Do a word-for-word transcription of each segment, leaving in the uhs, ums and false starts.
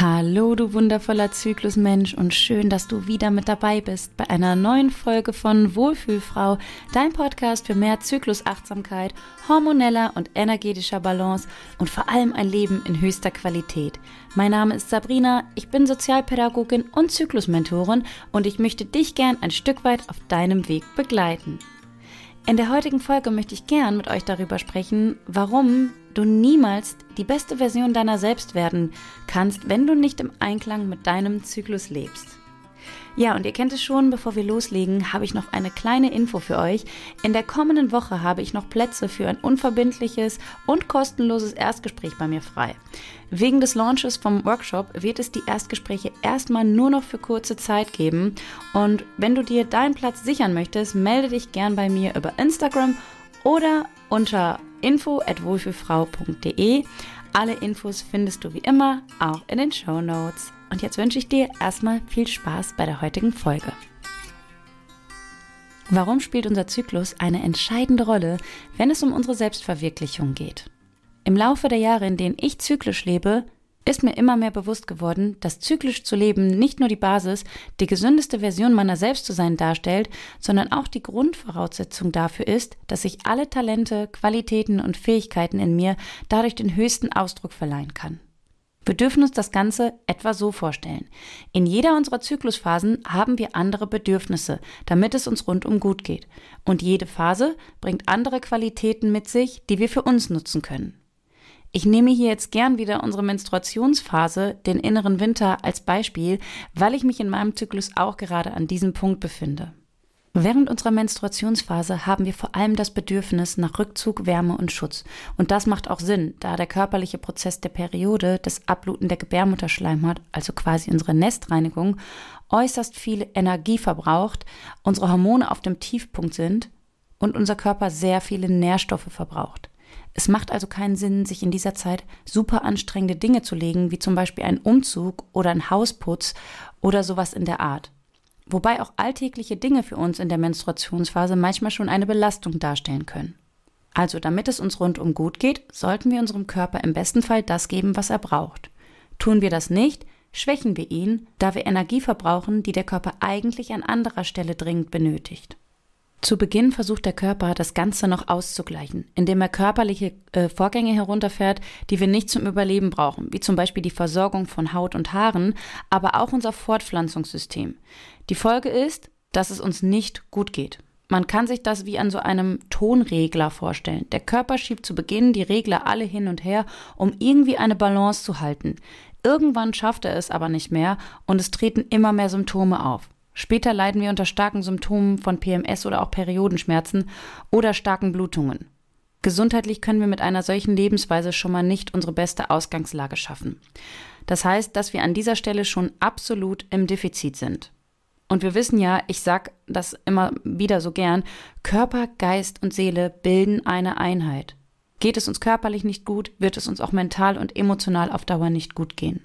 Hallo, du wundervoller Zyklusmensch, und schön, dass du wieder mit dabei bist bei einer neuen Folge von Wohlfühlfrau, dein Podcast für mehr Zyklusachtsamkeit, hormoneller und energetischer Balance und vor allem ein Leben in höchster Qualität. Mein Name ist Sabrina, ich bin Sozialpädagogin und Zyklusmentorin und ich möchte dich gern ein Stück weit auf deinem Weg begleiten. In der heutigen Folge möchte ich gern mit euch darüber sprechen, warum du niemals die beste Version deiner selbst werden kannst, wenn du nicht im Einklang mit deinem Zyklus lebst. Ja, und ihr kennt es schon, bevor wir loslegen, habe ich noch eine kleine Info für euch. In der kommenden Woche habe ich noch Plätze für ein unverbindliches und kostenloses Erstgespräch bei mir frei. Wegen des Launches vom Workshop wird es die Erstgespräche erstmal nur noch für kurze Zeit geben. Und wenn du dir deinen Platz sichern möchtest, melde dich gern bei mir über Instagram oder unter info at wohlfühlfrau punkt de. Alle Infos findest du wie immer auch in den Shownotes. Und jetzt wünsche ich dir erstmal viel Spaß bei der heutigen Folge. Warum spielt unser Zyklus eine entscheidende Rolle, wenn es um unsere Selbstverwirklichung geht? Im Laufe der Jahre, in denen ich zyklisch lebe, ist mir immer mehr bewusst geworden, dass zyklisch zu leben nicht nur die Basis, die gesündeste Version meiner selbst zu sein darstellt, sondern auch die Grundvoraussetzung dafür ist, dass ich alle Talente, Qualitäten und Fähigkeiten in mir dadurch den höchsten Ausdruck verleihen kann. Wir dürfen uns das Ganze etwa so vorstellen. In jeder unserer Zyklusphasen haben wir andere Bedürfnisse, damit es uns rundum gut geht. Und jede Phase bringt andere Qualitäten mit sich, die wir für uns nutzen können. Ich nehme hier jetzt gern wieder unsere Menstruationsphase, den inneren Winter, als Beispiel, weil ich mich in meinem Zyklus auch gerade an diesem Punkt befinde. Während unserer Menstruationsphase haben wir vor allem das Bedürfnis nach Rückzug, Wärme und Schutz. Und das macht auch Sinn, da der körperliche Prozess der Periode, das Abluten der Gebärmutterschleimhaut, also quasi unsere Nestreinigung, äußerst viel Energie verbraucht, unsere Hormone auf dem Tiefpunkt sind und unser Körper sehr viele Nährstoffe verbraucht. Es macht also keinen Sinn, sich in dieser Zeit super anstrengende Dinge zu legen, wie zum Beispiel einen Umzug oder einen Hausputz oder sowas in der Art. Wobei auch alltägliche Dinge für uns in der Menstruationsphase manchmal schon eine Belastung darstellen können. Also damit es uns rundum gut geht, sollten wir unserem Körper im besten Fall das geben, was er braucht. Tun wir das nicht, schwächen wir ihn, da wir Energie verbrauchen, die der Körper eigentlich an anderer Stelle dringend benötigt. Zu Beginn versucht der Körper, das Ganze noch auszugleichen, indem er körperliche äh, Vorgänge herunterfährt, die wir nicht zum Überleben brauchen, wie zum Beispiel die Versorgung von Haut und Haaren, aber auch unser Fortpflanzungssystem. Die Folge ist, dass es uns nicht gut geht. Man kann sich das wie an so einem Tonregler vorstellen. Der Körper schiebt zu Beginn die Regler alle hin und her, um irgendwie eine Balance zu halten. Irgendwann schafft er es aber nicht mehr und es treten immer mehr Symptome auf. Später leiden wir unter starken Symptomen von P M S oder auch Periodenschmerzen oder starken Blutungen. Gesundheitlich können wir mit einer solchen Lebensweise schon mal nicht unsere beste Ausgangslage schaffen. Das heißt, dass wir an dieser Stelle schon absolut im Defizit sind. Und wir wissen ja, ich sage das immer wieder so gern, Körper, Geist und Seele bilden eine Einheit. Geht es uns körperlich nicht gut, wird es uns auch mental und emotional auf Dauer nicht gut gehen.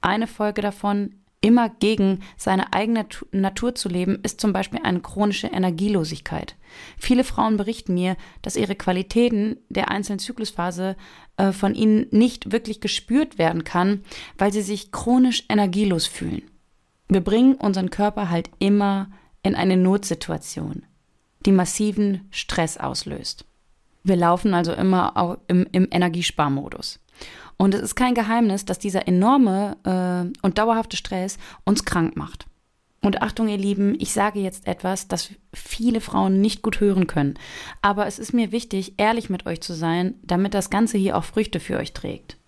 Eine Folge davon, immer gegen seine eigene Natur zu leben, ist zum Beispiel eine chronische Energielosigkeit. Viele Frauen berichten mir, dass ihre Qualitäten der einzelnen Zyklusphase äh, von ihnen nicht wirklich gespürt werden kann, weil sie sich chronisch energielos fühlen. Wir bringen unseren Körper halt immer in eine Notsituation, die massiven Stress auslöst. Wir laufen also immer auch im, im Energiesparmodus. Und es ist kein Geheimnis, dass dieser enorme äh, und dauerhafte Stress uns krank macht. Und Achtung, ihr Lieben, ich sage jetzt etwas, das viele Frauen nicht gut hören können. Aber es ist mir wichtig, ehrlich mit euch zu sein, damit das Ganze hier auch Früchte für euch trägt.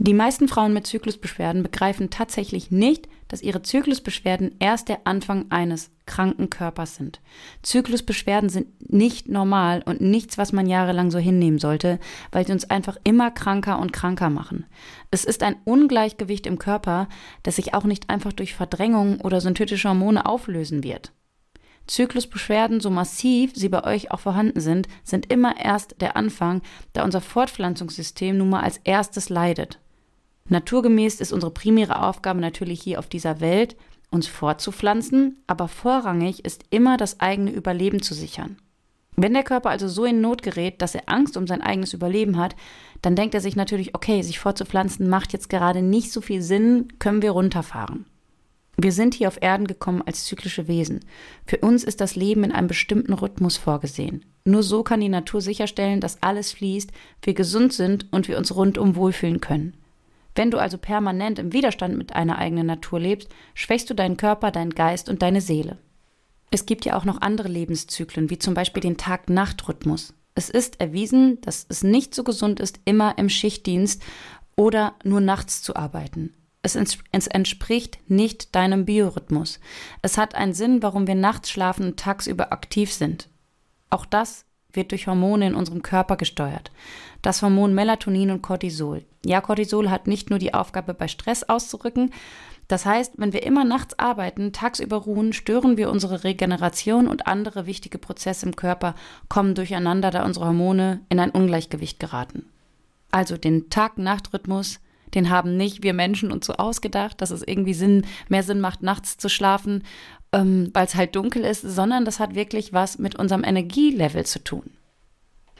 Die meisten Frauen mit Zyklusbeschwerden begreifen tatsächlich nicht, dass ihre Zyklusbeschwerden erst der Anfang eines kranken Körpers sind. Zyklusbeschwerden sind nicht normal und nichts, was man jahrelang so hinnehmen sollte, weil sie uns einfach immer kranker und kranker machen. Es ist ein Ungleichgewicht im Körper, das sich auch nicht einfach durch Verdrängung oder synthetische Hormone auflösen wird. Zyklusbeschwerden, so massiv sie bei euch auch vorhanden sind, sind immer erst der Anfang, da unser Fortpflanzungssystem nun mal als erstes leidet. Naturgemäß ist unsere primäre Aufgabe natürlich hier auf dieser Welt, uns fortzupflanzen, aber vorrangig ist immer das eigene Überleben zu sichern. Wenn der Körper also so in Not gerät, dass er Angst um sein eigenes Überleben hat, dann denkt er sich natürlich, okay, sich fortzupflanzen macht jetzt gerade nicht so viel Sinn, können wir runterfahren. Wir sind hier auf Erden gekommen als zyklische Wesen. Für uns ist das Leben in einem bestimmten Rhythmus vorgesehen. Nur so kann die Natur sicherstellen, dass alles fließt, wir gesund sind und wir uns rundum wohlfühlen können. Wenn du also permanent im Widerstand mit einer eigenen Natur lebst, schwächst du deinen Körper, deinen Geist und deine Seele. Es gibt ja auch noch andere Lebenszyklen, wie zum Beispiel den Tag-Nacht-Rhythmus. Es ist erwiesen, dass es nicht so gesund ist, immer im Schichtdienst oder nur nachts zu arbeiten. Es entspricht nicht deinem Biorhythmus. Es hat einen Sinn, warum wir nachts schlafen und tagsüber aktiv sind. Auch das wird durch Hormone in unserem Körper gesteuert. Das Hormon Melatonin und Cortisol. Ja, Cortisol hat nicht nur die Aufgabe, bei Stress auszurücken. Das heißt, wenn wir immer nachts arbeiten, tagsüber ruhen, stören wir unsere Regeneration und andere wichtige Prozesse im Körper kommen durcheinander, da unsere Hormone in ein Ungleichgewicht geraten. Also den Tag-Nacht-Rhythmus, den haben nicht wir Menschen uns so ausgedacht, dass es irgendwie Sinn, mehr Sinn macht, nachts zu schlafen, ähm, weil es halt dunkel ist, sondern das hat wirklich was mit unserem Energielevel zu tun.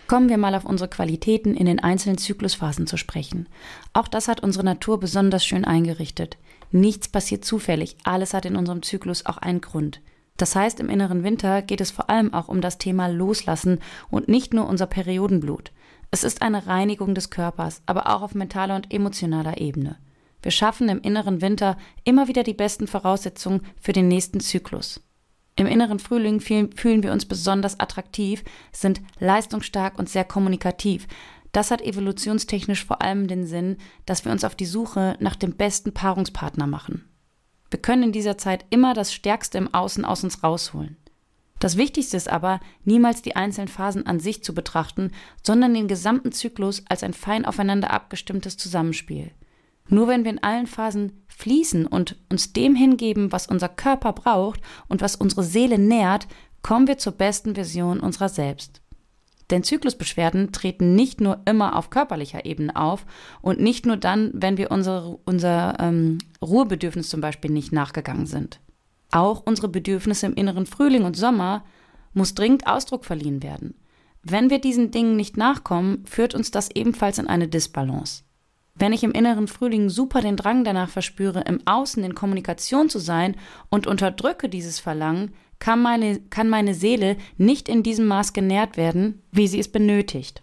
Kommen wir mal auf unsere Qualitäten in den einzelnen Zyklusphasen zu sprechen. Auch das hat unsere Natur besonders schön eingerichtet. Nichts passiert zufällig, alles hat in unserem Zyklus auch einen Grund. Das heißt, im inneren Winter geht es vor allem auch um das Thema Loslassen und nicht nur unser Periodenblut. Es ist eine Reinigung des Körpers, aber auch auf mentaler und emotionaler Ebene. Wir schaffen im inneren Winter immer wieder die besten Voraussetzungen für den nächsten Zyklus. Im inneren Frühling fühlen wir uns besonders attraktiv, sind leistungsstark und sehr kommunikativ. Das hat evolutionstechnisch vor allem den Sinn, dass wir uns auf die Suche nach dem besten Paarungspartner machen. Wir können in dieser Zeit immer das Stärkste im Außen aus uns rausholen. Das Wichtigste ist aber, niemals die einzelnen Phasen an sich zu betrachten, sondern den gesamten Zyklus als ein fein aufeinander abgestimmtes Zusammenspiel. Nur wenn wir in allen Phasen fließen und uns dem hingeben, was unser Körper braucht und was unsere Seele nährt, kommen wir zur besten Version unserer selbst. Denn Zyklusbeschwerden treten nicht nur immer auf körperlicher Ebene auf und nicht nur dann, wenn wir unsere, unser ähm, Ruhebedürfnis zum Beispiel nicht nachgegangen sind. Auch unsere Bedürfnisse im inneren Frühling und Sommer muss dringend Ausdruck verliehen werden. Wenn wir diesen Dingen nicht nachkommen, führt uns das ebenfalls in eine Disbalance. Wenn ich im inneren Frühling super den Drang danach verspüre, im Außen in Kommunikation zu sein und unterdrücke dieses Verlangen, kann meine, kann meine Seele nicht in diesem Maß genährt werden, wie sie es benötigt.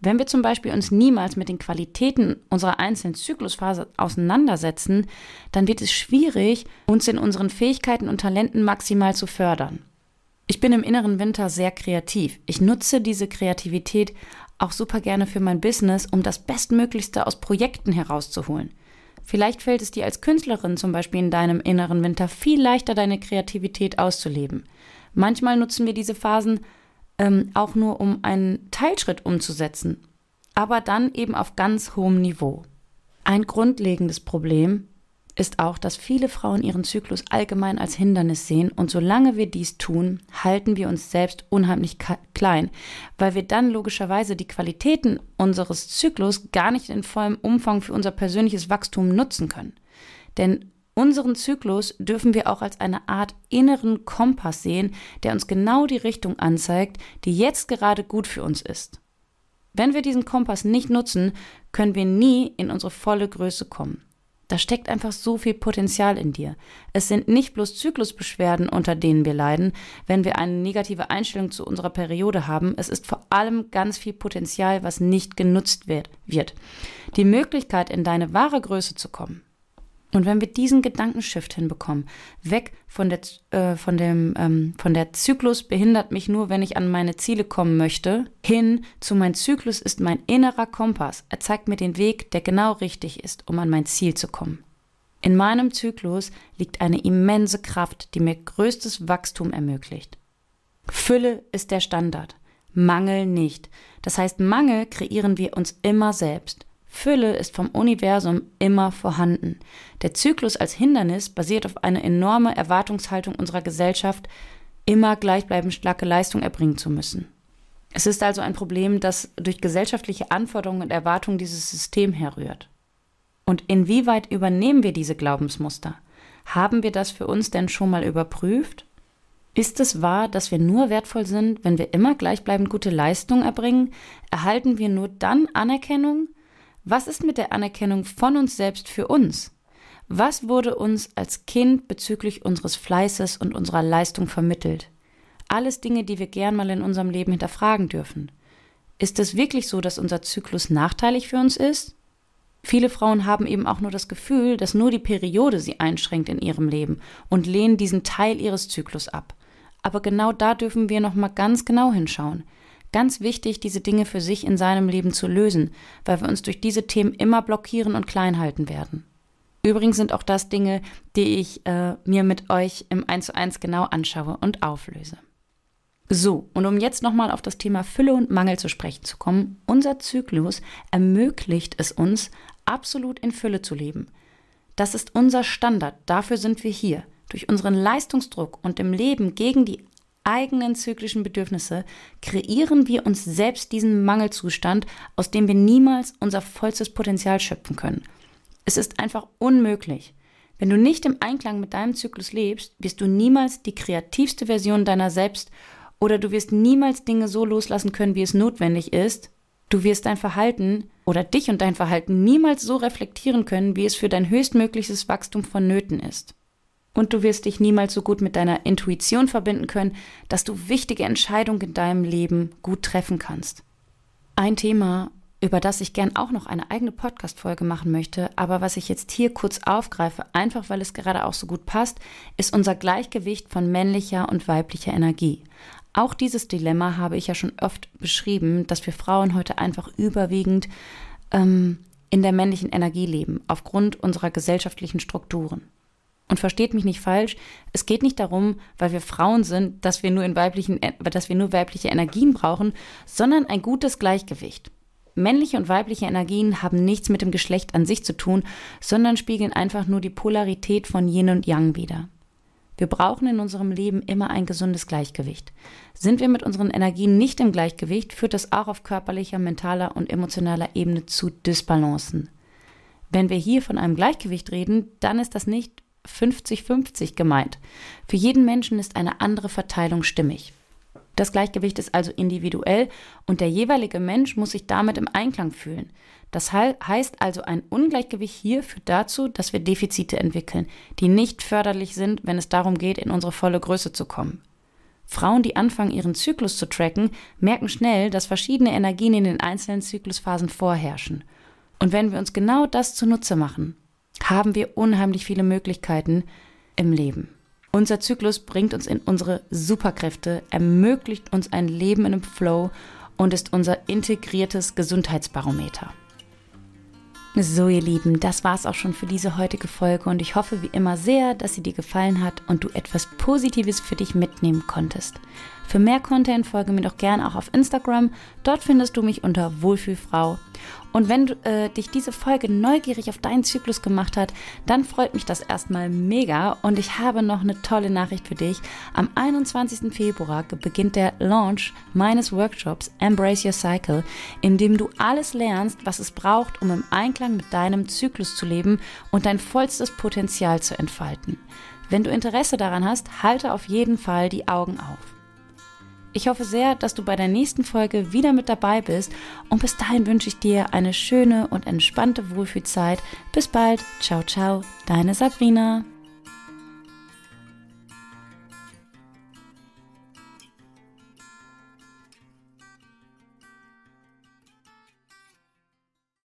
Wenn wir zum Beispiel uns niemals mit den Qualitäten unserer einzelnen Zyklusphase auseinandersetzen, dann wird es schwierig, uns in unseren Fähigkeiten und Talenten maximal zu fördern. Ich bin im inneren Winter sehr kreativ. Ich nutze diese Kreativität auch super gerne für mein Business, um das Bestmöglichste aus Projekten herauszuholen. Vielleicht fällt es dir als Künstlerin zum Beispiel in deinem inneren Winter viel leichter, deine Kreativität auszuleben. Manchmal nutzen wir diese Phasen ähm, auch nur, um einen Teilschritt umzusetzen, aber dann eben auf ganz hohem Niveau. Ein grundlegendes Problem ist auch, dass viele Frauen ihren Zyklus allgemein als Hindernis sehen und solange wir dies tun, halten wir uns selbst unheimlich klein, weil wir dann logischerweise die Qualitäten unseres Zyklus gar nicht in vollem Umfang für unser persönliches Wachstum nutzen können. Denn unseren Zyklus dürfen wir auch als eine Art inneren Kompass sehen, der uns genau die Richtung anzeigt, die jetzt gerade gut für uns ist. Wenn wir diesen Kompass nicht nutzen, können wir nie in unsere volle Größe kommen. Da steckt einfach so viel Potenzial in dir. Es sind nicht bloß Zyklusbeschwerden, unter denen wir leiden, wenn wir eine negative Einstellung zu unserer Periode haben. Es ist vor allem ganz viel Potenzial, was nicht genutzt wird. Die Möglichkeit, in deine wahre Größe zu kommen. Und wenn wir diesen Gedankenshift hinbekommen, weg von der, äh, von dem, ähm, von der Zyklus behindert mich nur, wenn ich an meine Ziele kommen möchte, hin zu mein Zyklus ist mein innerer Kompass. Er zeigt mir den Weg, der genau richtig ist, um an mein Ziel zu kommen. In meinem Zyklus liegt eine immense Kraft, die mir größtes Wachstum ermöglicht. Fülle ist der Standard, Mangel nicht. Das heißt, Mangel kreieren wir uns immer selbst. Fülle ist vom Universum immer vorhanden. Der Zyklus als Hindernis basiert auf einer enormen Erwartungshaltung unserer Gesellschaft, immer gleichbleibend starke Leistung erbringen zu müssen. Es ist also ein Problem, das durch gesellschaftliche Anforderungen und Erwartungen dieses System herrührt. Und inwieweit übernehmen wir diese Glaubensmuster? Haben wir das für uns denn schon mal überprüft? Ist es wahr, dass wir nur wertvoll sind, wenn wir immer gleichbleibend gute Leistung erbringen? Erhalten wir nur dann Anerkennung? Was ist mit der Anerkennung von uns selbst für uns? Was wurde uns als Kind bezüglich unseres Fleißes und unserer Leistung vermittelt? Alles Dinge, die wir gern mal in unserem Leben hinterfragen dürfen. Ist es wirklich so, dass unser Zyklus nachteilig für uns ist? Viele Frauen haben eben auch nur das Gefühl, dass nur die Periode sie einschränkt in ihrem Leben und lehnen diesen Teil ihres Zyklus ab. Aber genau da dürfen wir nochmal ganz genau hinschauen. Ganz wichtig, diese Dinge für sich in seinem Leben zu lösen, weil wir uns durch diese Themen immer blockieren und klein halten werden. Übrigens sind auch das Dinge, die ich äh, mir mit euch im eins zu eins genau anschaue und auflöse. So, und um jetzt nochmal auf das Thema Fülle und Mangel zu sprechen zu kommen, unser Zyklus ermöglicht es uns, absolut in Fülle zu leben. Das ist unser Standard, dafür sind wir hier. Durch unseren Leistungsdruck und im Leben gegen die eigenen zyklischen Bedürfnisse kreieren wir uns selbst diesen Mangelzustand, aus dem wir niemals unser vollstes Potenzial schöpfen können. Es ist einfach unmöglich. Wenn du nicht im Einklang mit deinem Zyklus lebst, wirst du niemals die kreativste Version deiner selbst oder du wirst niemals Dinge so loslassen können, wie es notwendig ist. Du wirst dein Verhalten oder dich und dein Verhalten niemals so reflektieren können, wie es für dein höchstmögliches Wachstum vonnöten ist. Und du wirst dich niemals so gut mit deiner Intuition verbinden können, dass du wichtige Entscheidungen in deinem Leben gut treffen kannst. Ein Thema, über das ich gern auch noch eine eigene Podcast-Folge machen möchte, aber was ich jetzt hier kurz aufgreife, einfach weil es gerade auch so gut passt, ist unser Gleichgewicht von männlicher und weiblicher Energie. Auch dieses Dilemma habe ich ja schon oft beschrieben, dass wir Frauen heute einfach überwiegend ähm, in der männlichen Energie leben, aufgrund unserer gesellschaftlichen Strukturen. Und versteht mich nicht falsch, es geht nicht darum, weil wir Frauen sind, dass wir nur in weiblichen, dass wir nur weibliche Energien brauchen, sondern ein gutes Gleichgewicht. Männliche und weibliche Energien haben nichts mit dem Geschlecht an sich zu tun, sondern spiegeln einfach nur die Polarität von Yin und Yang wider. Wir brauchen in unserem Leben immer ein gesundes Gleichgewicht. Sind wir mit unseren Energien nicht im Gleichgewicht, führt das auch auf körperlicher, mentaler und emotionaler Ebene zu Disbalancen. Wenn wir hier von einem Gleichgewicht reden, dann ist das nicht fünfzig fünfzig gemeint. Für jeden Menschen ist eine andere Verteilung stimmig. Das Gleichgewicht ist also individuell und der jeweilige Mensch muss sich damit im Einklang fühlen. Das heißt also, ein Ungleichgewicht hier führt dazu, dass wir Defizite entwickeln, die nicht förderlich sind, wenn es darum geht, in unsere volle Größe zu kommen. Frauen, die anfangen, ihren Zyklus zu tracken, merken schnell, dass verschiedene Energien in den einzelnen Zyklusphasen vorherrschen. Und wenn wir uns genau das zunutze machen, haben wir unheimlich viele Möglichkeiten im Leben. Unser Zyklus bringt uns in unsere Superkräfte, ermöglicht uns ein Leben in einem Flow und ist unser integriertes Gesundheitsbarometer. So ihr Lieben, das war's auch schon für diese heutige Folge und ich hoffe wie immer sehr, dass sie dir gefallen hat und du etwas Positives für dich mitnehmen konntest. Für mehr Content folge mir doch gern auch auf Instagram, dort findest du mich unter Wohlfühlfrau. Und wenn äh, dich diese Folge neugierig auf deinen Zyklus gemacht hat, dann freut mich das erstmal mega und ich habe noch eine tolle Nachricht für dich. Am einundzwanzigsten Februar beginnt der Launch meines Workshops Embrace Your Cycle, in dem du alles lernst, was es braucht, um im Einklang mit deinem Zyklus zu leben und dein vollstes Potenzial zu entfalten. Wenn du Interesse daran hast, halte auf jeden Fall die Augen auf. Ich hoffe sehr, dass du bei der nächsten Folge wieder mit dabei bist und bis dahin wünsche ich dir eine schöne und entspannte Wohlfühlzeit. Bis bald, ciao, ciao, deine Sabrina.